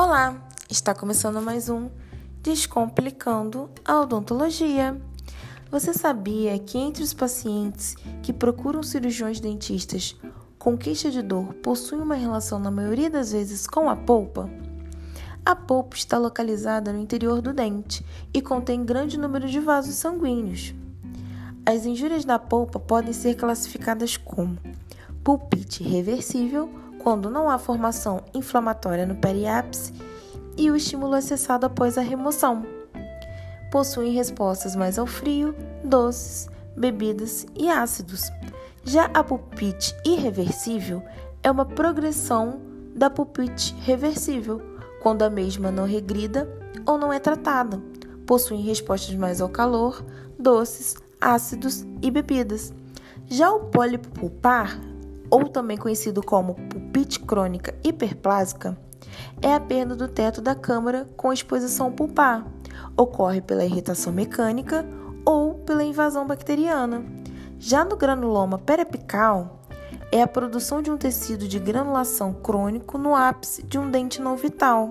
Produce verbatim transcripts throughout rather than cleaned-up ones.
Olá, está começando mais um Descomplicando a Odontologia. Você sabia que entre os pacientes que procuram cirurgiões dentistas com queixa de dor possuem uma relação na maioria das vezes com a polpa? A polpa está localizada no interior do dente e contém grande número de vasos sanguíneos. As injúrias da polpa podem ser classificadas como pulpite reversível, quando não há formação inflamatória no periápice e o estímulo é cessado após a remoção. Possuem respostas mais ao frio, doces, bebidas e ácidos. Já a pulpite irreversível é uma progressão da pulpite reversível, quando a mesma não regrida ou não é tratada. Possuem respostas mais ao calor, doces, ácidos e bebidas. Já o pólipo pulpar, ou também conhecido como pulpite crônica hiperplásica, é a perda do teto da câmara com exposição pulpar. Ocorre pela irritação mecânica ou pela invasão bacteriana. Já no granuloma periapical, é a produção de um tecido de granulação crônico no ápice de um dente não vital.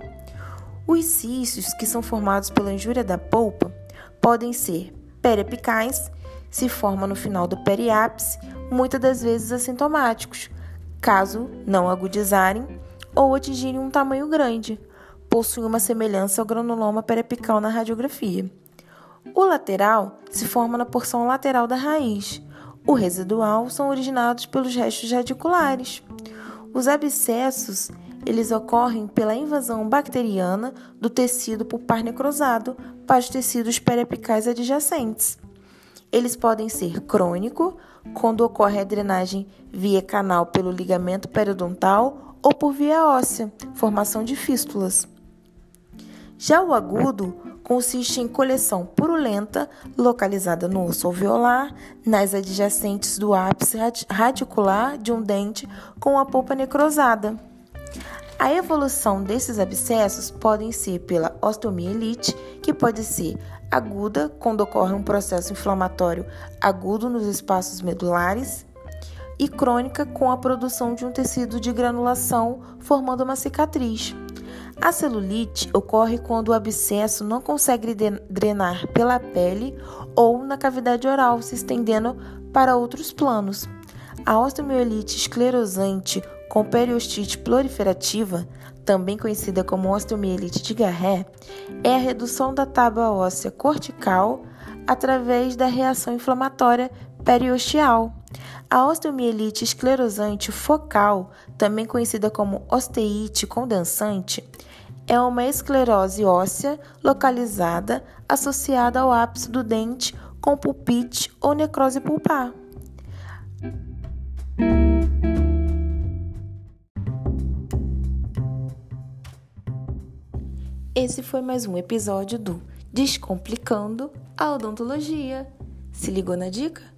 Os cistos que são formados pela injúria da polpa podem ser periapicais, se forma no final do periápice, muitas das vezes assintomáticos, caso não agudizarem ou atingirem um tamanho grande. Possuem uma semelhança ao granuloma periapical na radiografia. O lateral se forma na porção lateral da raiz. O residual são originados pelos restos radiculares. Os abscessos, eles ocorrem pela invasão bacteriana do tecido pulpar necrosado para os tecidos periapicais adjacentes. Eles podem ser crônico, quando ocorre a drenagem via canal pelo ligamento periodontal ou por via óssea, formação de fístulas. Já o agudo consiste em coleção purulenta localizada no osso alveolar, nas adjacentes do ápice radicular de um dente com a polpa necrosada. A evolução desses abscessos podem ser pela osteomielite, que pode ser aguda, quando ocorre um processo inflamatório agudo nos espaços medulares, e crônica, com a produção de um tecido de granulação, formando uma cicatriz. A celulite ocorre quando o abscesso não consegue drenar pela pele ou na cavidade oral, se estendendo para outros planos. A osteomielite esclerosante com periostite proliferativa, também conhecida como osteomielite de Garré, é a redução da tábua óssea cortical através da reação inflamatória periosteal. A osteomielite esclerosante focal, também conhecida como osteite condensante, é uma esclerose óssea localizada associada ao ápice do dente com pulpite ou necrose pulpar. Esse foi mais um episódio do Descomplicando a Odontologia. Se ligou na dica?